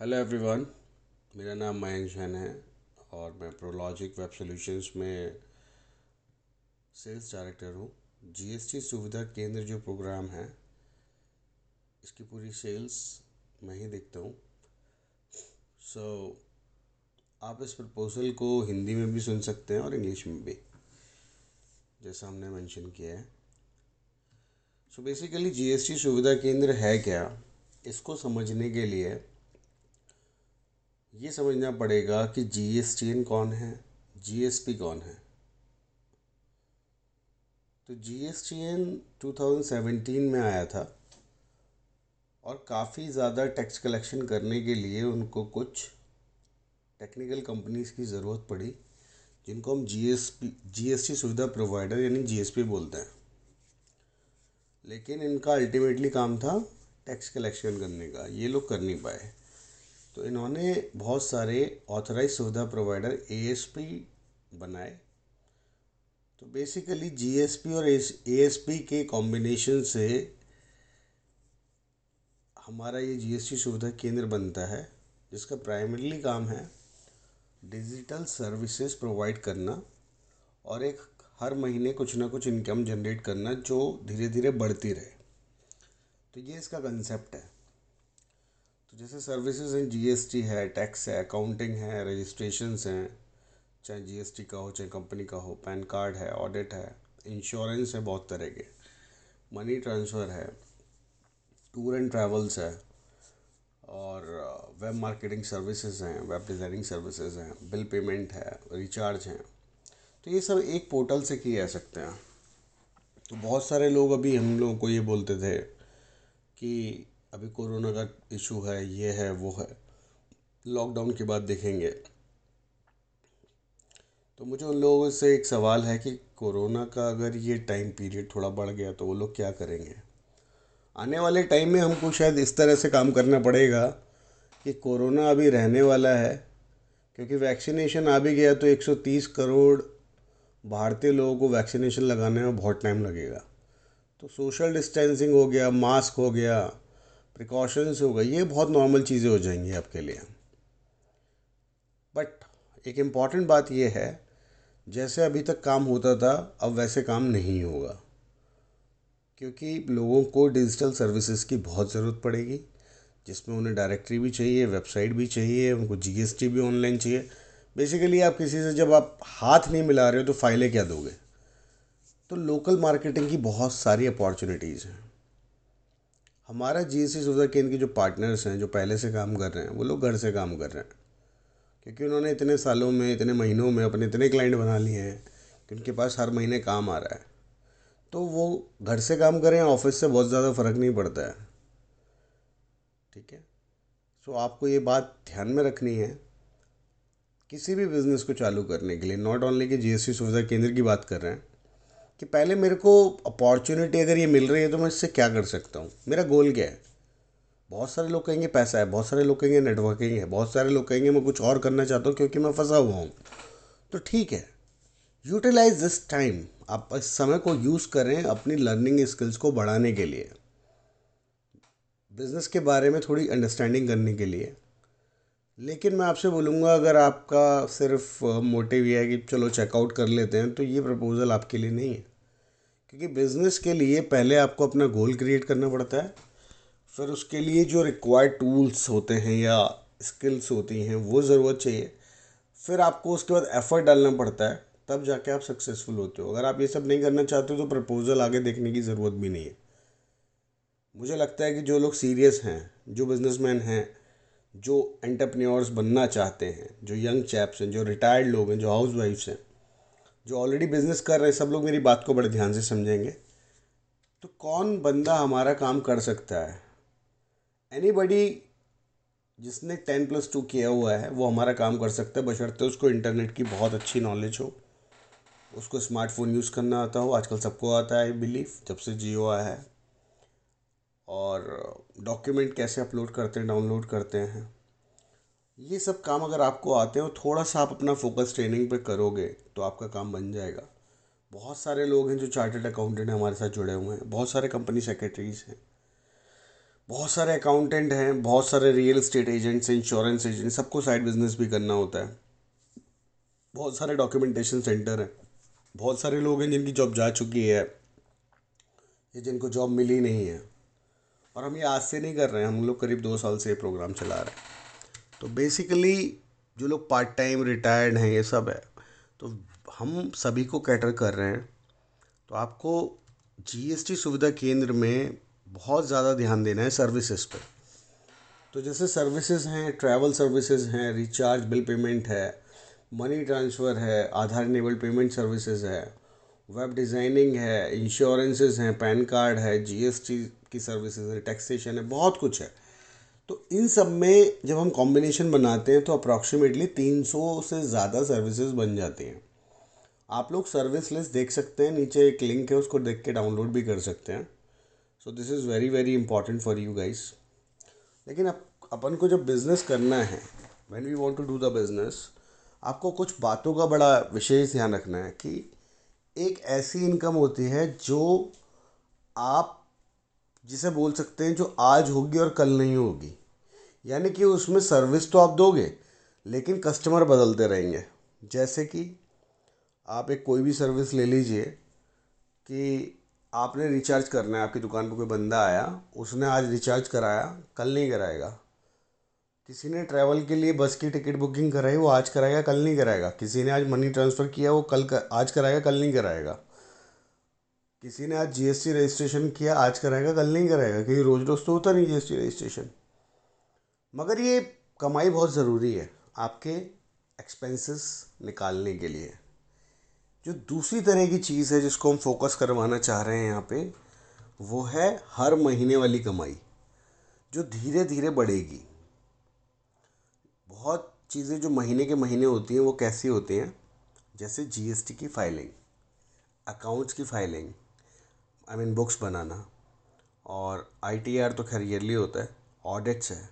Hello everyone, मेरा नाम मयंक जैन है और मैं प्रोलॉजिक वेब सॉल्यूशंस में सेल्स डायरेक्टर हूँ। जीएसटी सुविधा केंद्र जो प्रोग्राम है इसकी पूरी सेल्स मैं ही देखता हूँ। आप इस प्रपोजल को हिंदी में भी सुन सकते हैं और इंग्लिश में भी, जैसा हमने मेंशन किया है। बेसिकली जीएसटी सुविधा केंद्र है क्या, इसको समझने के लिए ये समझना पड़ेगा कि जीएसटीएन कौन है, जीएसपी कौन है। तो जीएसटीएन 2017 में आया था और काफ़ी ज़्यादा टैक्स कलेक्शन करने के लिए उनको कुछ टेक्निकल कंपनीज़ की ज़रूरत पड़ी, जिनको हम जीएसटी सुविधा प्रोवाइडर यानी जीएसपी बोलते हैं। लेकिन इनका अल्टीमेटली काम था टैक्स कलेक्शन करने का, ये लोग कर नहीं पाए। तो इन्होंने बहुत सारे ऑथराइज सुविधा प्रोवाइडर एएसपी बनाए। तो बेसिकली जीएसपी और एएसपी के कॉम्बिनेशन से हमारा ये जीएसटी सुविधा केंद्र बनता है, जिसका प्राइमरीली काम है डिजिटल सर्विसेज प्रोवाइड करना और एक हर महीने कुछ ना कुछ इनकम जनरेट करना जो धीरे धीरे बढ़ती रहे। तो ये इसका कंसेप्ट है। तो जैसे सर्विसेज हैं, जीएसटी है, टैक्स है, अकाउंटिंग है, रजिस्ट्रेशंस हैं, चाहे जीएसटी का हो चाहे कंपनी का हो, पैन कार्ड है, ऑडिट है, इंश्योरेंस है, बहुत तरह के, मनी ट्रांसफ़र है, टूर एंड ट्रैवल्स है, और वेब मार्केटिंग सर्विसेज हैं, वेब डिज़ाइनिंग सर्विसेज हैं, बिल पेमेंट है, रिचार्ज हैं। तो ये सब एक पोर्टल से किए जा सकते हैं। तो बहुत सारे लोग अभी हम लोगों को ये बोलते थे कि अभी कोरोना का इशू है, ये है वो है, लॉकडाउन के बाद देखेंगे। तो मुझे उन लोगों से एक सवाल है कि कोरोना का अगर ये टाइम पीरियड थोड़ा बढ़ गया तो वो लोग क्या करेंगे। आने वाले टाइम में हमको शायद इस तरह से काम करना पड़ेगा कि कोरोना अभी रहने वाला है, क्योंकि वैक्सीनेशन आ भी गया तो 130 करोड़ भारतीय लोगों को वैक्सीनेशन लगाने में बहुत टाइम लगेगा। तो सोशल डिस्टेंसिंग हो गया, मास्क हो गया, प्रिकॉशंस हो गए, ये बहुत नॉर्मल चीज़ें हो जाएंगी आपके लिए। बट एक इम्पॉर्टेंट बात ये है, जैसे अभी तक काम होता था अब वैसे काम नहीं होगा, क्योंकि लोगों को डिजिटल सर्विसेज की बहुत ज़रूरत पड़ेगी, जिसमें उन्हें डायरेक्टरी भी चाहिए, वेबसाइट भी चाहिए, उनको जीएसटी भी ऑनलाइन चाहिए। बेसिकली आप किसी से जब आप हाथ नहीं मिला रहे हो तो फाइलें क्या दोगे। तो लोकल मार्केटिंग की बहुत सारी अपॉर्चुनिटीज़ हैं। हमारा जीएसटी सुविधा केंद्र के जो पार्टनर्स हैं, जो पहले से काम कर रहे हैं, वो लोग घर से काम कर रहे हैं, क्योंकि उन्होंने इतने सालों में, इतने महीनों में अपने इतने क्लाइंट बना लिए हैं कि उनके पास हर महीने काम आ रहा है। तो वो घर से काम करें, ऑफिस से बहुत ज़्यादा फ़र्क नहीं पड़ता है। ठीक है। सो आपको ये बात ध्यान में रखनी है किसी भी बिज़नेस को चालू करने के लिए, नॉट ओनली कि जीएसटी सुविधा केंद्र की बात कर रहे हैं, कि पहले मेरे को अपॉर्चुनिटी अगर ये मिल रही है तो मैं इससे क्या कर सकता हूँ, मेरा गोल क्या है। बहुत सारे लोग कहेंगे पैसा है, बहुत सारे लोग कहेंगे नेटवर्किंग है, बहुत सारे लोग कहेंगे मैं कुछ और करना चाहता हूँ क्योंकि मैं फंसा हुआ हूँ। तो ठीक है, यूटिलाइज दिस टाइम, आप इस समय को यूज़ करें अपनी लर्निंग स्किल्स को बढ़ाने के लिए, बिज़नेस के बारे में थोड़ी अंडरस्टैंडिंग करने के लिए। लेकिन मैं आपसे बोलूँगा, अगर आपका सिर्फ मोटिव ये है कि चलो चेकआउट कर लेते हैं, तो ये प्रपोज़ल आपके लिए नहीं है, क्योंकि बिज़नेस के लिए पहले आपको अपना गोल क्रिएट करना पड़ता है, फिर उसके लिए जो रिक्वायर्ड टूल्स होते हैं या स्किल्स होती हैं वो ज़रूरत चाहिए, फिर आपको उसके बाद एफर्ट डालना पड़ता है, तब जाके आप सक्सेसफुल होते हो। अगर आप ये सब नहीं करना चाहते हो तो प्रपोज़ल आगे देखने की ज़रूरत भी नहीं है। मुझे लगता है कि जो लोग सीरियस हैं, जो बिजनेसमैन हैं, जो एंटरप्रेन्योर्स बनना चाहते हैं, जो यंग चैप्स हैं, जो रिटायर्ड लोग हैं, जो हाउस वाइफ्स हैं, जो ऑलरेडी बिज़नेस कर रहे हैं, सब लोग मेरी बात को बड़े ध्यान से समझेंगे। तो कौन बंदा हमारा काम कर सकता है, एनीबडी जिसने 10+2 किया हुआ है वो हमारा काम कर सकता है, बशर्ते उसको इंटरनेट की बहुत अच्छी नॉलेज हो, उसको स्मार्टफोन यूज़ करना आता हो। आजकल सबको आता है आई बिलीव, जब से जियो आया है, और डॉक्यूमेंट कैसे अपलोड करते हैं, डाउनलोड करते हैं, ये सब काम अगर आपको आते हो, थोड़ा सा आप अपना फोकस ट्रेनिंग पे करोगे तो आपका काम बन जाएगा। बहुत सारे लोग हैं जो चार्टर्ड अकाउंटेंट हमारे साथ जुड़े हुए हैं, बहुत सारे कंपनी सेक्रेटरीज हैं, बहुत सारे अकाउंटेंट हैं, बहुत सारे real estate agents, insurance agents, सबको साइड बिजनेस भी करना होता है। बहुत सारे डॉक्यूमेंटेशन सेंटर हैं, बहुत सारे लोग हैं जिनकी जॉब जा चुकी है या जिनको जॉब मिली नहीं है। और हम ये आज से नहीं कर रहे हैं, हम लोग करीब 2 साल से ये प्रोग्राम चला रहे हैं। तो बेसिकली जो लोग पार्ट टाइम रिटायर्ड हैं, ये सब है, तो हम सभी को कैटर कर रहे हैं। तो आपको जीएसटी सुविधा केंद्र में बहुत ज़्यादा ध्यान देना है सर्विसेज पर। तो जैसे सर्विसेज हैं, ट्रैवल सर्विसेज हैं, रिचार्ज बिल पेमेंट है, मनी ट्रांसफ़र है, आधार इनेबल्ड पेमेंट सर्विसेज है, वेब डिज़ाइनिंग है, इंश्योरेंसेज हैं, पैन कार्ड है, जीएसटी की सर्विसेज है, टैक्सेशन है, बहुत कुछ है। तो इन सब में जब हम कॉम्बिनेशन बनाते हैं तो अप्रॉक्सीमेटली 300 से ज़्यादा सर्विसेज बन जाती हैं। आप लोग सर्विस लिस्ट देख सकते हैं, नीचे एक लिंक है, उसको देख के डाउनलोड भी कर सकते हैं। So this is very very important for you guys. लेकिन अपन को जब बिज़नेस करना है, when we want to do the business, आपको कुछ बातों का बड़ा विशेष ध्यान रखना है कि एक ऐसी इनकम होती है जो आप जिसे बोल सकते हैं जो आज होगी और कल नहीं होगी। यानी कि उसमें सर्विस तो आप दोगे लेकिन कस्टमर बदलते रहेंगे। जैसे कि आप एक कोई भी सर्विस ले लीजिए कि आपने रिचार्ज करना है, आपकी दुकान पर कोई बंदा आया, उसने आज रिचार्ज कराया, कल नहीं कराएगा। किसी ने ट्रैवल के लिए बस की टिकट बुकिंग कराई, वो आज कराएगा, कल नहीं कराएगा। किसी ने आज मनी ट्रांसफ़र किया, वो आज कराएगा, कल नहीं कराएगा। किसी ने आज जीएसटी रजिस्ट्रेशन किया, आज कराएगा, कल नहीं कराएगा, क्योंकि रोज़ रोज़ तो होता नहीं जीएसटी रजिस्ट्रेशन। मगर ये कमाई बहुत ज़रूरी है आपके एक्सपेंसेस निकालने के लिए। जो दूसरी तरह की चीज़ है जिसको हम फोकस करवाना चाह रहे हैं यहाँ पे, वो है हर महीने वाली कमाई जो धीरे धीरे बढ़ेगी। बहुत चीज़ें जो महीने के महीने होती हैं वो कैसी होती हैं, जैसे जीएसटी की फाइलिंग, अकाउंट्स की फाइलिंग, आई मीन बुक्स बनाना, और आईटीआर तो खैर ईयरली होता है, ऑडिट्स है,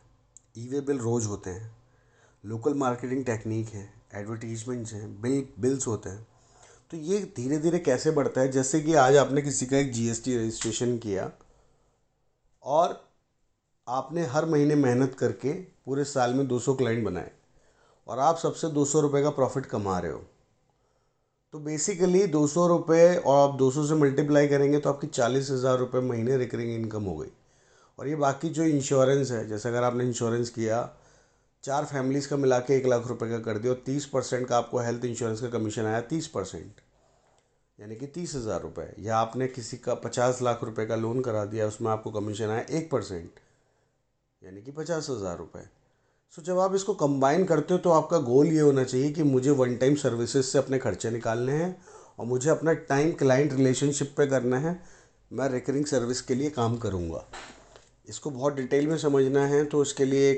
ई वे बिल रोज़ होते हैं, लोकल मार्केटिंग टेक्निक है, एडवर्टीजमेंट्स हैं, बिल्स होते हैं। तो ये धीरे धीरे कैसे बढ़ता है, जैसे कि आज आपने किसी का एक जीएसटी रजिस्ट्रेशन किया और आपने हर महीने मेहनत करके पूरे साल में 200 क्लाइंट बनाए और आप सबसे 200 रुपये का प्रॉफिट कमा रहे हो। तो बेसिकली 200 रुपये और आप 200 से मल्टीप्लाई करेंगे तो आपकी 40,000 रुपये महीने रिकरिंग इनकम हो गई। और ये बाकी जो इंश्योरेंस है, जैसे अगर आपने इंश्योरेंस किया 4 फैमिलीज़ का मिला के 1 लाख रुपए का कर दिया और 30% का आपको हेल्थ इंश्योरेंस का कमीशन आया, 30% यानी कि 30,000 रुपये। या आपने किसी का 50 लाख रुपए का लोन करा दिया, उसमें आपको कमीशन आया 1% यानी कि 50,000 रुपये। सो जब आप इसको कंबाइन करते हो तो आपका गोल ये होना चाहिए कि मुझे वन टाइम सर्विसेज से अपने खर्चे निकालने हैं और मुझे अपना टाइम क्लाइंट रिलेशनशिप पर करना है। मैं रिकरिंग सर्विस के लिए काम करूँगा। इसको बहुत डिटेल में समझना है तो इसके लिए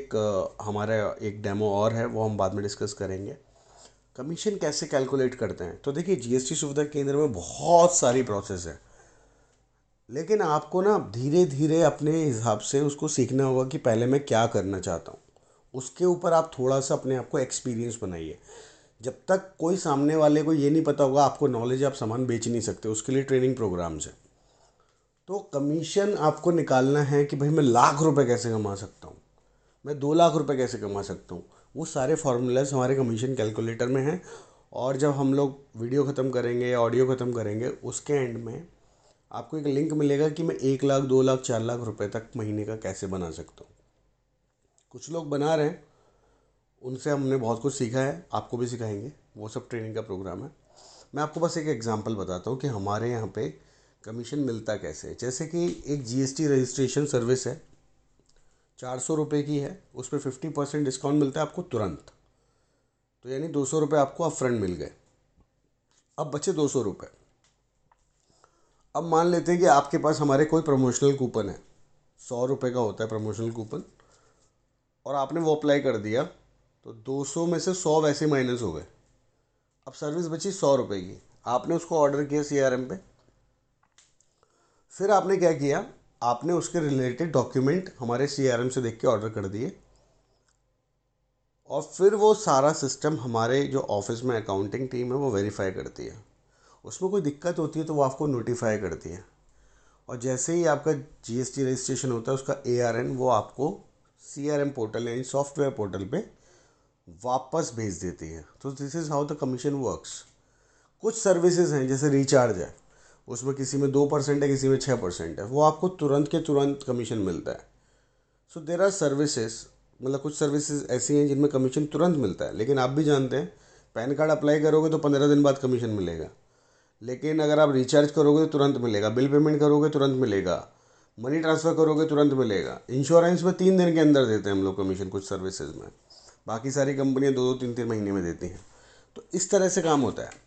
हमारा एक डेमो और है, वो हम बाद में डिस्कस करेंगे। कमीशन कैसे कैलकुलेट करते हैं, तो देखिए जीएसटी सुविधा केंद्र में बहुत सारी प्रोसेस है, लेकिन आपको ना धीरे धीरे अपने हिसाब से उसको सीखना होगा कि पहले मैं क्या करना चाहता हूँ। उसके ऊपर आप थोड़ा सा अपने आप को एक्सपीरियंस बनाइए। जब तक कोई सामने वाले को ये नहीं पता होगा आपको नॉलेज, आप सामान बेच नहीं सकते, उसके लिए ट्रेनिंग प्रोग्राम्स है। तो कमीशन आपको निकालना है कि भाई मैं 1 लाख रुपए कैसे कमा सकता हूँ, मैं 2 लाख रुपए कैसे कमा सकता हूँ। वो सारे फार्मूलाज हमारे कमीशन कैलकुलेटर में हैं। और जब हम लोग वीडियो ख़त्म करेंगे या ऑडियो ख़त्म करेंगे, उसके एंड में आपको एक लिंक मिलेगा कि मैं 1 लाख, 2 लाख, 4 लाख रुपए तक महीने का कैसे बना सकता हूँ। कुछ लोग बना रहे हैं, उनसे हमने बहुत कुछ सीखा है, आपको भी सिखाएंगे, वो सब ट्रेनिंग का प्रोग्राम है। मैं आपको बस एक एग्जाम्पल बताता हूँ कि हमारे यहाँ पर कमीशन मिलता कैसे है। जैसे कि एक जीएसटी रजिस्ट्रेशन सर्विस है, 400 रुपये की है, उस पर 50% डिस्काउंट मिलता है आपको तुरंत। तो यानी 200 रुपये आपको अपफ्रंट मिल गए। अब बचे 200 रुपये। अब मान लेते हैं कि आपके पास हमारे कोई प्रमोशनल कूपन है, 100 रुपये का होता है प्रमोशनल कूपन, और आपने वो अप्लाई कर दिया तो 200 में से 100 वैसे माइनस हो गए। अब सर्विस बची 100 रुपये की, आपने उसको ऑर्डर किया CRM पे। फिर आपने क्या किया, आपने उसके रिलेटेड डॉक्यूमेंट हमारे CRM से देख के ऑर्डर कर दिए, और फिर वो सारा सिस्टम हमारे जो ऑफिस में अकाउंटिंग टीम है वो वेरीफाई करती है। उसमें कोई दिक्कत होती है तो वो आपको नोटिफाई करती है। और जैसे ही आपका जीएसटी रजिस्ट्रेशन होता है उसका एआरएन वो आपको सीआरएम पोर्टल यानी सॉफ्टवेयर पोर्टल पे वापस भेज देती है। तो this is how the commission works. कुछ सर्विसेज हैं जैसे रिचार्ज है, उसमें किसी में 2% है, किसी में 6% है, वो आपको तुरंत के तुरंत कमीशन मिलता है। सो देयर आर सर्विसेज, मतलब कुछ सर्विसेज ऐसी हैं जिनमें कमीशन तुरंत मिलता है, लेकिन आप भी जानते हैं पैन कार्ड अप्लाई करोगे तो 15 दिन बाद कमीशन मिलेगा, लेकिन अगर आप रिचार्ज करोगे तो तुरंत मिलेगा, बिल पेमेंट करोगे तुरंत मिलेगा, मनी ट्रांसफ़र करोगे तुरंत मिलेगा। इंश्योरेंस में 3 दिन के अंदर देते हैं हम लोग कमीशन कुछ सर्विसेज में, बाकी सारी कंपनियां 2-3 महीने में देती हैं। तो इस तरह से काम होता है।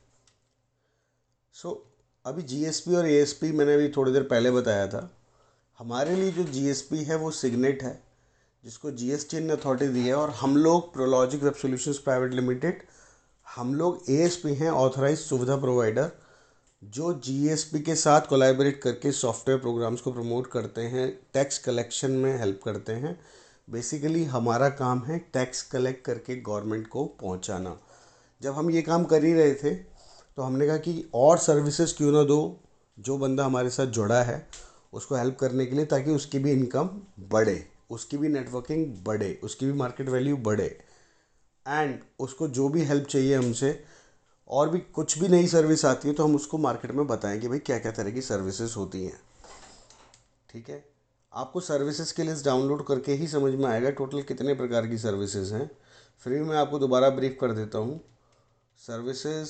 अभी जीएसपी और एएसपी मैंने अभी थोड़ी देर पहले बताया था। हमारे लिए जो जीएसपी है वो सिग्नेट है, जिसको जीएसटीएन ने अथॉरिटी दी है, और हम लोग Prologic web solutions private limited, हम लोग एएसपी हैं, ऑथराइज सुविधा प्रोवाइडर, जो जीएसपी के साथ कोलैबोरेट करके सॉफ्टवेयर प्रोग्राम्स को प्रमोट करते हैं, टैक्स कलेक्शन में हेल्प करते हैं। बेसिकली हमारा काम है टैक्स कलेक्ट करके गवर्नमेंट को पहुंचाना। जब हम ये काम कर ही रहे थे तो हमने कहा कि और सर्विसेज क्यों ना दो, जो बंदा हमारे साथ जुड़ा है उसको हेल्प करने के लिए, ताकि उसकी भी इनकम बढ़े, उसकी भी नेटवर्किंग बढ़े, उसकी भी मार्केट वैल्यू बढ़े, एंड उसको जो भी हेल्प चाहिए हमसे, और भी कुछ भी नई सर्विस आती है तो हम उसको मार्केट में बताएं कि भाई क्या क्या तरह की सर्विसेज होती हैं। ठीक है, आपको सर्विसेज के लिस्ट डाउनलोड करके ही समझ में आएगा टोटल कितने प्रकार की सर्विसेज हैं। फ्री में आपको दोबारा ब्रीफ कर देता हूँ। सर्विसेज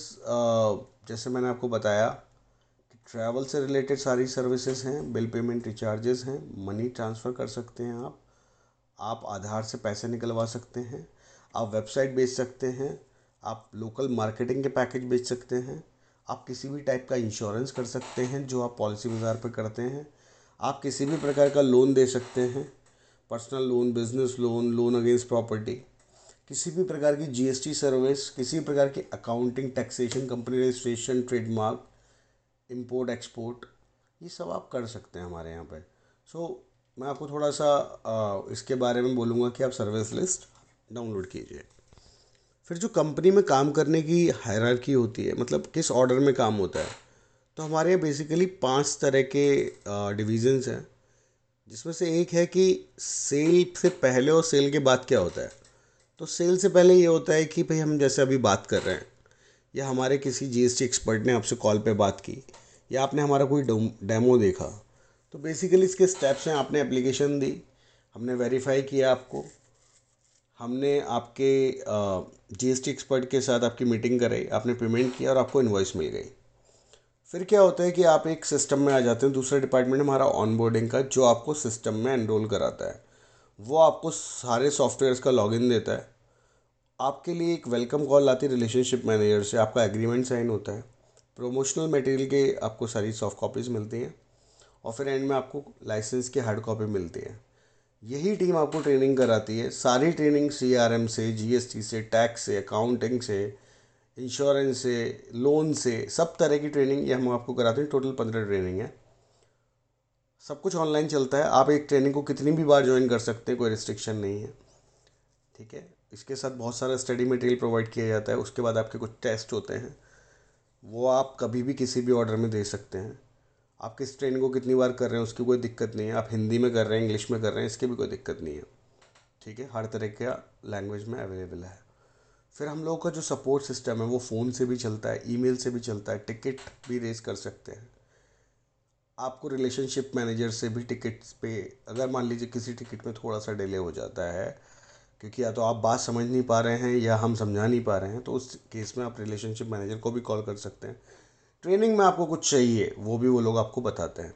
जैसे मैंने आपको बताया कि ट्रैवल से रिलेटेड सारी सर्विसेज हैं, बिल पेमेंट रिचार्जेस हैं, मनी ट्रांसफ़र कर सकते हैं आप आधार से पैसे निकलवा सकते हैं, आप वेबसाइट बेच सकते हैं, आप लोकल मार्केटिंग के पैकेज बेच सकते हैं, आप किसी भी टाइप का इंश्योरेंस कर सकते हैं जो आप पॉलिसी बाज़ार पर करते हैं, आप किसी भी प्रकार का लोन दे सकते हैं, personal loan, business loan, loan against property, किसी भी प्रकार की जीएसटी सर्विस, किसी भी प्रकार की accounting, taxation, company registration, trademark, import export, ये सब आप कर सकते हैं हमारे यहाँ पर। मैं आपको थोड़ा सा इसके बारे में बोलूँगा कि आप सर्विस लिस्ट डाउनलोड कीजिए। फिर जो कंपनी में काम करने की हायरार्की होती है, मतलब किस ऑर्डर में काम होता है, तो हमारे यहाँ बेसिकली 5 तरह के डिविजन्स हैं, जिसमें से एक है कि सेल से पहले और सेल के बाद क्या होता है। तो सेल से पहले ये होता है कि भाई हम जैसे अभी बात कर रहे हैं, या हमारे किसी जीएसटी एक्सपर्ट ने आपसे कॉल पे बात की, या आपने हमारा कोई डेमो देखा, तो बेसिकली इसके स्टेप्स हैं। आपने एप्लीकेशन दी, हमने वेरीफाई किया आपको, हमने आपके जीएसटी एक्सपर्ट के साथ आपकी मीटिंग कराई, आपने पेमेंट किया और आपको इनवॉइस मिल गई। फिर क्या होता है कि आप एक सिस्टम में आ जाते हैं, दूसरा डिपार्टमेंट हमारा ऑनबोर्डिंग का, जो आपको सिस्टम में एनरोल कराता है, वो आपको सारे सॉफ्टवेयर्स का लॉगिन देता है, आपके लिए एक वेलकम कॉल आती है रिलेशनशिप मैनेजर से, आपका एग्रीमेंट साइन होता है, प्रोमोशनल मटेरियल के आपको सारी सॉफ्ट कॉपीज़ मिलती हैं, और फिर एंड में आपको लाइसेंस की हार्ड कॉपी मिलती है। यही टीम आपको ट्रेनिंग कराती है, सारी ट्रेनिंग सीआरएम से, जीएसटी से, टैक्स से, अकाउंटिंग से, इंश्योरेंस से, लोन से, सब तरह की ट्रेनिंग ये हम आपको कराते हैं। टोटल 15 ट्रेनिंग है, सब कुछ ऑनलाइन चलता है, आप एक ट्रेनिंग को कितनी भी बार ज्वाइन कर सकते हैं, कोई रिस्ट्रिक्शन नहीं है। ठीक है, इसके साथ बहुत सारा स्टडी मटेरियल प्रोवाइड किया जाता है। उसके बाद आपके कुछ टेस्ट होते हैं, वो आप कभी भी किसी भी ऑर्डर में दे सकते हैं। आप किस ट्रेनिंग को कितनी बार कर रहे हैं उसकी कोई दिक्कत नहीं है, आप हिंदी में कर रहे हैं, इंग्लिश में कर रहे हैं, इसकी भी कोई दिक्कत नहीं है। ठीक है, हर तरह का लैंग्वेज में अवेलेबल है। फिर हम लोगों का जो सपोर्ट सिस्टम है वो फ़ोन से भी चलता है, ईमेल से भी चलता है, टिकट भी रेज कर सकते हैं। आपको रिलेशनशिप मैनेजर से भी टिकट्स पे, अगर मान लीजिए किसी टिकट में थोड़ा सा डिले हो जाता है, क्योंकि या तो आप बात समझ नहीं पा रहे हैं या हम समझा नहीं पा रहे हैं, तो उस केस में आप रिलेशनशिप मैनेजर को भी कॉल कर सकते हैं। ट्रेनिंग में आपको कुछ चाहिए वो भी वो लोग आपको बताते हैं।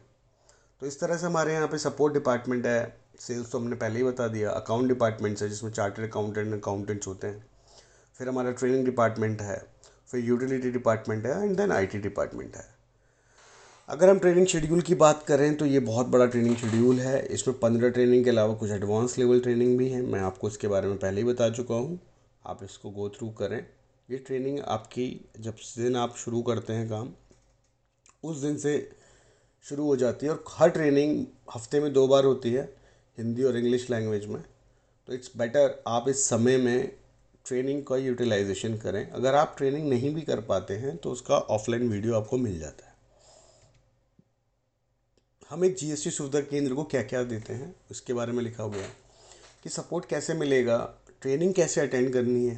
तो इस तरह से हमारे यहाँ पे सपोर्ट डिपार्टमेंट है, सेल्स तो हमने पहले ही बता दिया, अकाउंट डिपार्टमेंट्स है जिसमें चार्टर्ड अकाउंटेंट अकाउंटेंट्स होते हैं, फिर हमारा ट्रेनिंग डिपार्टमेंट है, फिर यूटिलिटी डिपार्टमेंट है, एंड देन आईटी डिपार्टमेंट है। अगर हम ट्रेनिंग शेड्यूल की बात करें तो ये बहुत बड़ा ट्रेनिंग शेड्यूल है। इसमें 15 ट्रेनिंग के अलावा कुछ एडवांस लेवल ट्रेनिंग भी है, मैं आपको इसके बारे में पहले ही बता चुका हूँ, आप इसको गो थ्रू करें। ये ट्रेनिंग आपकी जब दिन आप शुरू करते हैं काम, उस दिन से शुरू हो जाती है, और हर ट्रेनिंग हफ्ते में 2 बार होती है, हिंदी और इंग्लिश लैंग्वेज में। तो इट्स बेटर आप इस समय में ट्रेनिंग का यूटिलाइजेशन करें। अगर आप ट्रेनिंग नहीं भी कर पाते हैं तो उसका ऑफलाइन वीडियो आपको मिल जाता है। हम एक जीएसटी सुविधा केंद्र को क्या क्या देते हैं उसके बारे में लिखा हुआ है कि सपोर्ट कैसे मिलेगा, ट्रेनिंग कैसे अटेंड करनी है,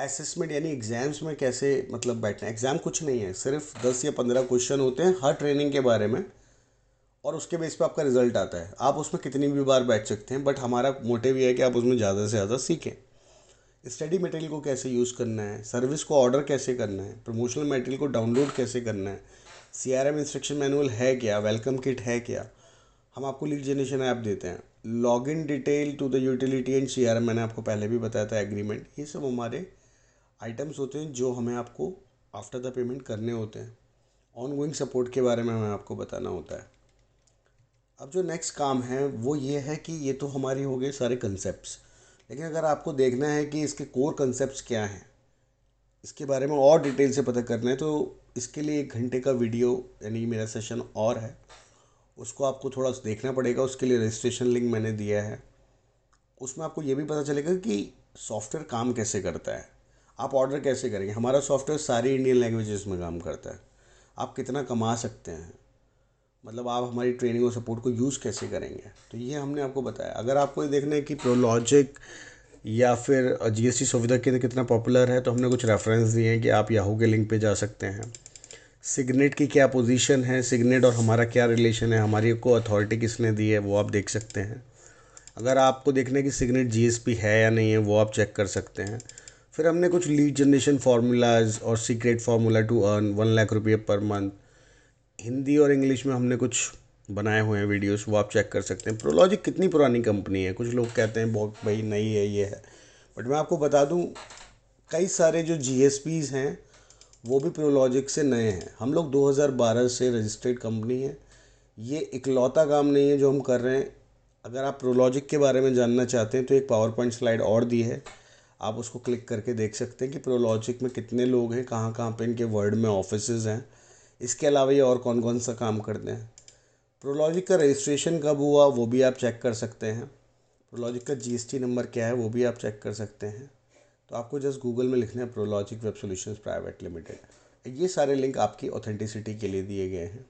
असेसमेंट यानी एग्ज़ाम्स में कैसे मतलब बैठना है। एग्ज़ाम कुछ नहीं है, सिर्फ 10 या 15 क्वेश्चन होते हैं हर ट्रेनिंग के बारे में और उसके बेस पे आपका रिजल्ट आता है। आप उसमें कितनी भी बार बैठ सकते हैं, बट हमारा मोटिव ये है कि आप उसमें ज़्यादा से ज़्यादा सीखें। स्टडी मटेरियल को कैसे यूज़ करना है, सर्विस को ऑर्डर कैसे करना है, प्रमोशनल मटेरियल को डाउनलोड कैसे करना है, सीआरएम इंस्ट्रक्शन मैनुअल है क्या, वेलकम किट है क्या। हम आपको लीड जनरेशन ऐप देते हैं, login detail to the utility and CRM मैंने आपको पहले भी बताया था, एग्रीमेंट, ये सब हमारे आइटम्स होते हैं जो हमें आपको आफ्टर द पेमेंट करने होते हैं। ऑनगोइंग सपोर्ट के बारे में हमें आपको बताना होता है। अब जो नेक्स्ट काम है वो ये है कि ये तो हमारे हो गए सारे कंसेप्ट्स, लेकिन अगर आपको देखना है कि इसके कोर कंसेप्ट्स क्या हैं, इसके बारे में और डिटेल से पता करना है, तो इसके लिए 1 घंटे का वीडियो यानी मेरा सेशन और है, उसको आपको थोड़ा देखना पड़ेगा। उसके लिए रजिस्ट्रेशन लिंक मैंने दिया है, उसमें आपको ये भी पता चलेगा कि सॉफ्टवेयर काम कैसे करता है, आप ऑर्डर कैसे करेंगे। हमारा सॉफ्टवेयर सारी इंडियन लैंग्वेजेस में काम करता है, आप कितना कमा सकते हैं, मतलब आप हमारी ट्रेनिंग और सपोर्ट को यूज़ कैसे करेंगे, तो ये हमने आपको बताया। अगर आपको ये देखना है कि प्रोलॉजिक या फिर जीएसटी सुविधा केंद्र कितना पॉपुलर है, तो हमने कुछ रेफरेंस दिए हैं कि आप याहू के लिंक पे जा सकते हैं। सिग्नेट की क्या पोजीशन है, सिग्नेट और हमारा क्या रिलेशन है, हमारी को अथॉरिटी किसने दी है, वो आप देख सकते हैं। अगर आपको देखना है कि सिग्नेट जीएसपी है या नहीं है, वो आप चेक कर सकते हैं। फिर हमने कुछ लीड जनरेशन फार्मूलाज और secret formula to earn 1 lakh रुपये पर मंथ, हिंदी और इंग्लिश में हमने कुछ बनाए हुए हैं वीडियोस, वो आप चेक कर सकते हैं। प्रोलॉजिक कितनी पुरानी कंपनी है, कुछ लोग कहते हैं बहुत भाई नई है ये है, बट मैं आपको बता दूं कई सारे जो जीएसपीज़ हैं वो भी प्रोलॉजिक से नए हैं। हम लोग 2012 से रजिस्टर्ड कंपनी है, ये इकलौता काम नहीं है जो हम कर रहे हैं। अगर आप प्रोलॉजिक के बारे में जानना चाहते हैं तो एक पावरपॉइंट स्लाइड और दी है, आप उसको क्लिक करके देख सकते हैं कि प्रोलॉजिक में कितने लोग हैं, कहाँ कहाँ पर इनके वर्ल्ड में ऑफिसेज़ हैं, इसके अलावा ये और कौन कौन सा काम करते हैं। प्रोलॉजिक का रजिस्ट्रेशन कब हुआ वो भी आप चेक कर सकते हैं, प्रोलॉजिक का जीएसटी नंबर क्या है वो भी आप चेक कर सकते हैं। तो आपको जस्ट गूगल में लिखना है Prologic web solutions private limited. ये सारे लिंक आपकी ऑथेंटिसिटी के लिए दिए गए हैं।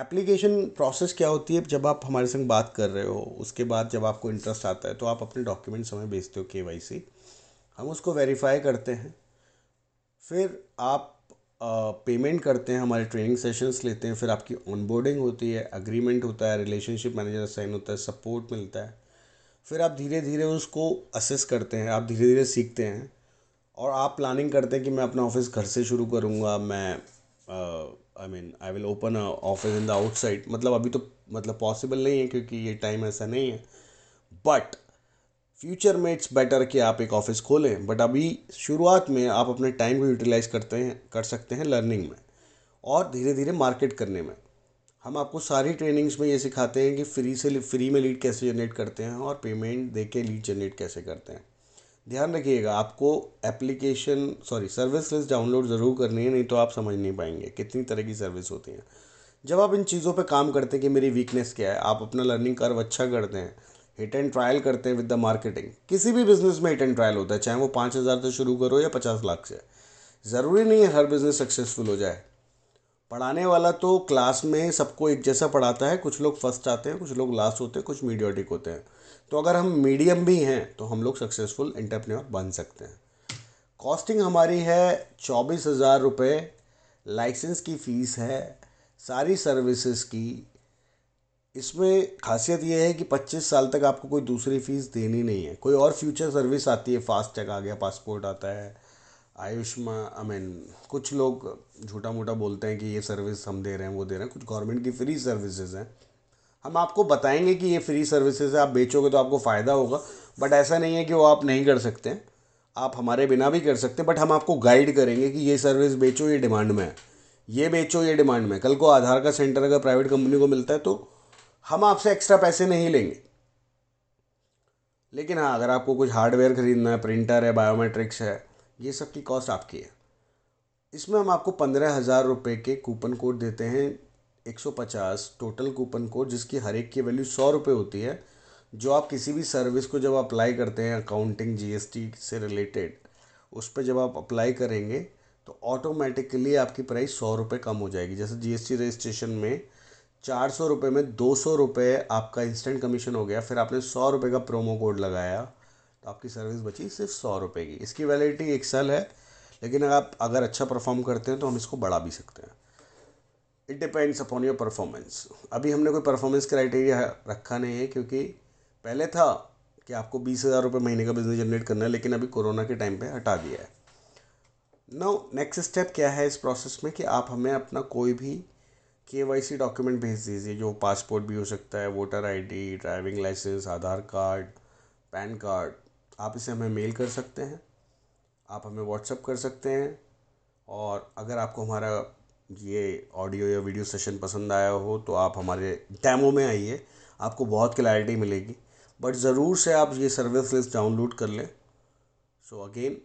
एप्लीकेशन प्रोसेस क्या होती है, जब आप हमारे संग बात कर रहे हो उसके बाद जब आपको इंटरेस्ट आता है तो आप अपने डॉक्यूमेंट्स हमें भेजते हो, केवाईसी, हम उसको वेरीफाई करते हैं। फिर आप पेमेंट करते हैं, हमारे ट्रेनिंग सेशंस लेते हैं, फिर आपकी ऑनबोर्डिंग होती है, अग्रीमेंट होता है, रिलेशनशिप मैनेजर साइन होता है, सपोर्ट मिलता है। फिर आप धीरे धीरे उसको असेस करते हैं, आप धीरे धीरे सीखते हैं और आप प्लानिंग करते हैं कि मैं अपना ऑफिस घर से शुरू करूँगा, मैं I will open a office in the outside. मतलब अभी तो मतलब पॉसिबल नहीं है क्योंकि ये टाइम ऐसा नहीं है, बट फ्यूचर में इट्स बेटर कि आप एक ऑफिस खोलें। बट अभी शुरुआत में आप अपने टाइम को यूटिलाइज कर सकते हैं लर्निंग में और धीरे धीरे मार्केट करने में। हम आपको सारी ट्रेनिंग्स में ये सिखाते हैं कि फ्री में लीड कैसे जनरेट करते हैं और पेमेंट देके लीड जनरेट कैसे करते हैं। ध्यान रखिएगा, आपको सर्विस लिस्ट डाउनलोड ज़रूर करनी है, नहीं तो आप समझ नहीं पाएंगे कितनी तरह की सर्विस होती हैं। जब आप इन चीज़ों पर काम करते हैं कि मेरी वीकनेस क्या है, आप अपना लर्निंग कर्व अच्छा करते हैं, हिट एंड ट्रायल करते हैं विद द मार्केटिंग। किसी भी बिजनेस में हिट एंड ट्रायल होता है, चाहे वो 5,000 से शुरू करो या 50 लाख से। ज़रूरी नहीं है हर बिज़नेस सक्सेसफुल हो जाए। पढ़ाने वाला तो क्लास में सबको एक जैसा पढ़ाता है, कुछ लोग फर्स्ट आते हैं, कुछ लोग लास्ट होते हैं, कुछ मीडियोटिक होते हैं। तो अगर हम मीडियम भी हैं तो हम लोग सक्सेसफुल एंटरप्रेन्योर बन सकते हैं। कॉस्टिंग हमारी है 24,000 रुपये, लाइसेंस की फ़ीस है सारी सर्विसेज की। इसमें खासियत यह है कि 25 साल तक आपको कोई दूसरी फ़ीस देनी नहीं है। कोई और फ्यूचर सर्विस आती है, फास्टैग आ गया, पासपोर्ट आता है, आयुष्मान, कुछ लोग झूठा मोटा बोलते हैं कि ये सर्विस हम दे रहे हैं वो दे रहे हैं, कुछ गवर्नमेंट की फ्री सर्विसेज हैं। हम आपको बताएंगे कि ये फ्री सर्विसेज आप बेचोगे तो आपको फ़ायदा होगा, बट ऐसा नहीं है कि वो आप नहीं कर सकते, आप हमारे बिना भी कर सकते हैं। बट हम आपको गाइड करेंगे कि ये सर्विस बेचो, ये डिमांड में है, ये बेचो, ये डिमांड में है। कल को आधार का सेंटर अगर प्राइवेट कंपनी को मिलता है तो हम आपसे एक्स्ट्रा पैसे नहीं लेंगे। लेकिन हाँ, अगर आपको कुछ हार्डवेयर खरीदना है, प्रिंटर है, बायोमेट्रिक्स है, ये सब की कॉस्ट आपकी है। इसमें हम आपको 15,000 रुपये के कूपन कोड देते हैं, 150 टोटल कूपन कोड, जिसकी हर एक की वैल्यू 100 रुपये होती है, जो आप किसी भी सर्विस को जब अप्लाई करते हैं अकाउंटिंग जीएसटी से रिलेटेड, उस पर जब आप अप्लाई करेंगे तो ऑटोमेटिकली आपकी प्राइस 100 रुपये कम हो जाएगी। जैसे जीएसटी रजिस्ट्रेशन में 400 रुपये में 200 रुपये आपका इंस्टेंट कमीशन हो गया, फिर आपने 100 रुपये का प्रोमो कोड लगाया तो आपकी सर्विस बची सिर्फ 100 रुपये की। इसकी वैलिडिटी 1 साल है, लेकिन अगर अच्छा परफॉर्म करते हैं तो हम इसको बढ़ा भी सकते हैं। It depends upon your performance. अभी हमने कोई परफॉर्मेंस क्राइटेरिया रखा नहीं है, क्योंकि पहले था कि आपको 20,000 रुपये महीने का बिजनेस जनरेट करना है, लेकिन अभी कोरोना के टाइम पे हटा दिया है। नाउ नेक्स्ट स्टेप क्या है इस प्रोसेस में कि आप हमें अपना कोई भी KYC डॉक्यूमेंट भेज दीजिए, जो पासपोर्ट भी हो सकता है, voter ID, driving licence, Aadhaar card, PAN card. आप इसे हमें मेल कर सकते हैं, आप हमें व्हाट्सएप कर सकते हैं, और अगर आपको हमारा ये ऑडियो या वीडियो सेशन पसंद आया हो तो आप हमारे डेमो में आइए, आपको बहुत क्लैरिटी मिलेगी। बट ज़रूर से आप ये सर्विस लिस्ट डाउनलोड कर लें। सो अगेन,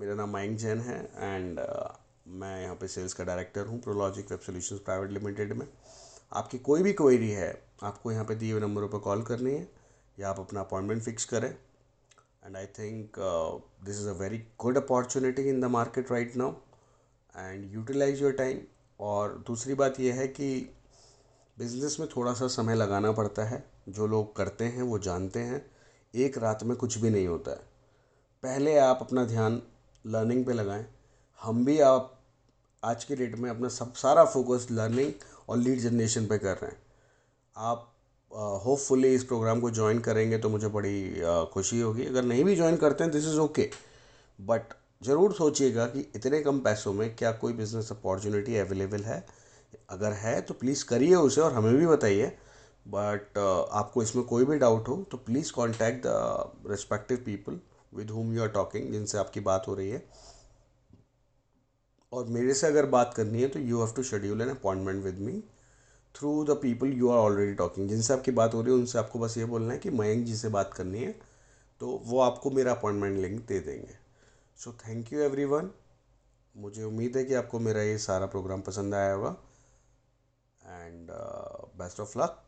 मेरा नाम मयंक जैन है एंड मैं यहाँ पे सेल्स का डायरेक्टर हूँ Prologic web solutions private limited में। आपकी कोई भी क्वेरी है आपको यहाँ पे दिए हुए नंबरों पर कॉल करनी है, या आप अपना अपॉइंटमेंट फिक्स करें। And I think this is a very good opportunity in the market right now, and utilise your time. और दूसरी बात यह है कि बिज़नेस में थोड़ा सा समय लगाना पड़ता है, जो लोग करते हैं वो जानते हैं, एक रात में कुछ भी नहीं होता है। पहले आप अपना ध्यान लर्निंग पे लगाएं। हम भी आप आज के डेट में अपना सब सारा फोकस लर्निंग और लीड जनरेशन पे कर रहे हैं। आप होपफुली इस प्रोग्राम को ज्वाइन करेंगे तो मुझे बड़ी खुशी होगी। अगर नहीं भी ज्वाइन करते हैं दिस इज़ ओके, बट ज़रूर सोचिएगा कि इतने कम पैसों में क्या कोई बिज़नेस अपॉर्चुनिटी अवेलेबल है। अगर है तो प्लीज़ करिए उसे और हमें भी बताइए। बट आपको इसमें कोई भी डाउट हो तो please contact the respective people with whom you are talking, जिनसे आपकी बात हो रही है। और मेरे से अगर बात करनी है तो you have to schedule an appointment with me through the people you are already talking. जिनसे आपकी बात हो रही है उनसे आपको बस ये बोलना है कि मयंक जी से बात करनी है, तो वो आपको मेरा अपॉइंटमेंट लिंक दे देंगे। So thank you everyone. मुझे उम्मीद है कि आपको मेरा ये सारा प्रोग्राम पसंद आया होगा, एंड बेस्ट ऑफ लक।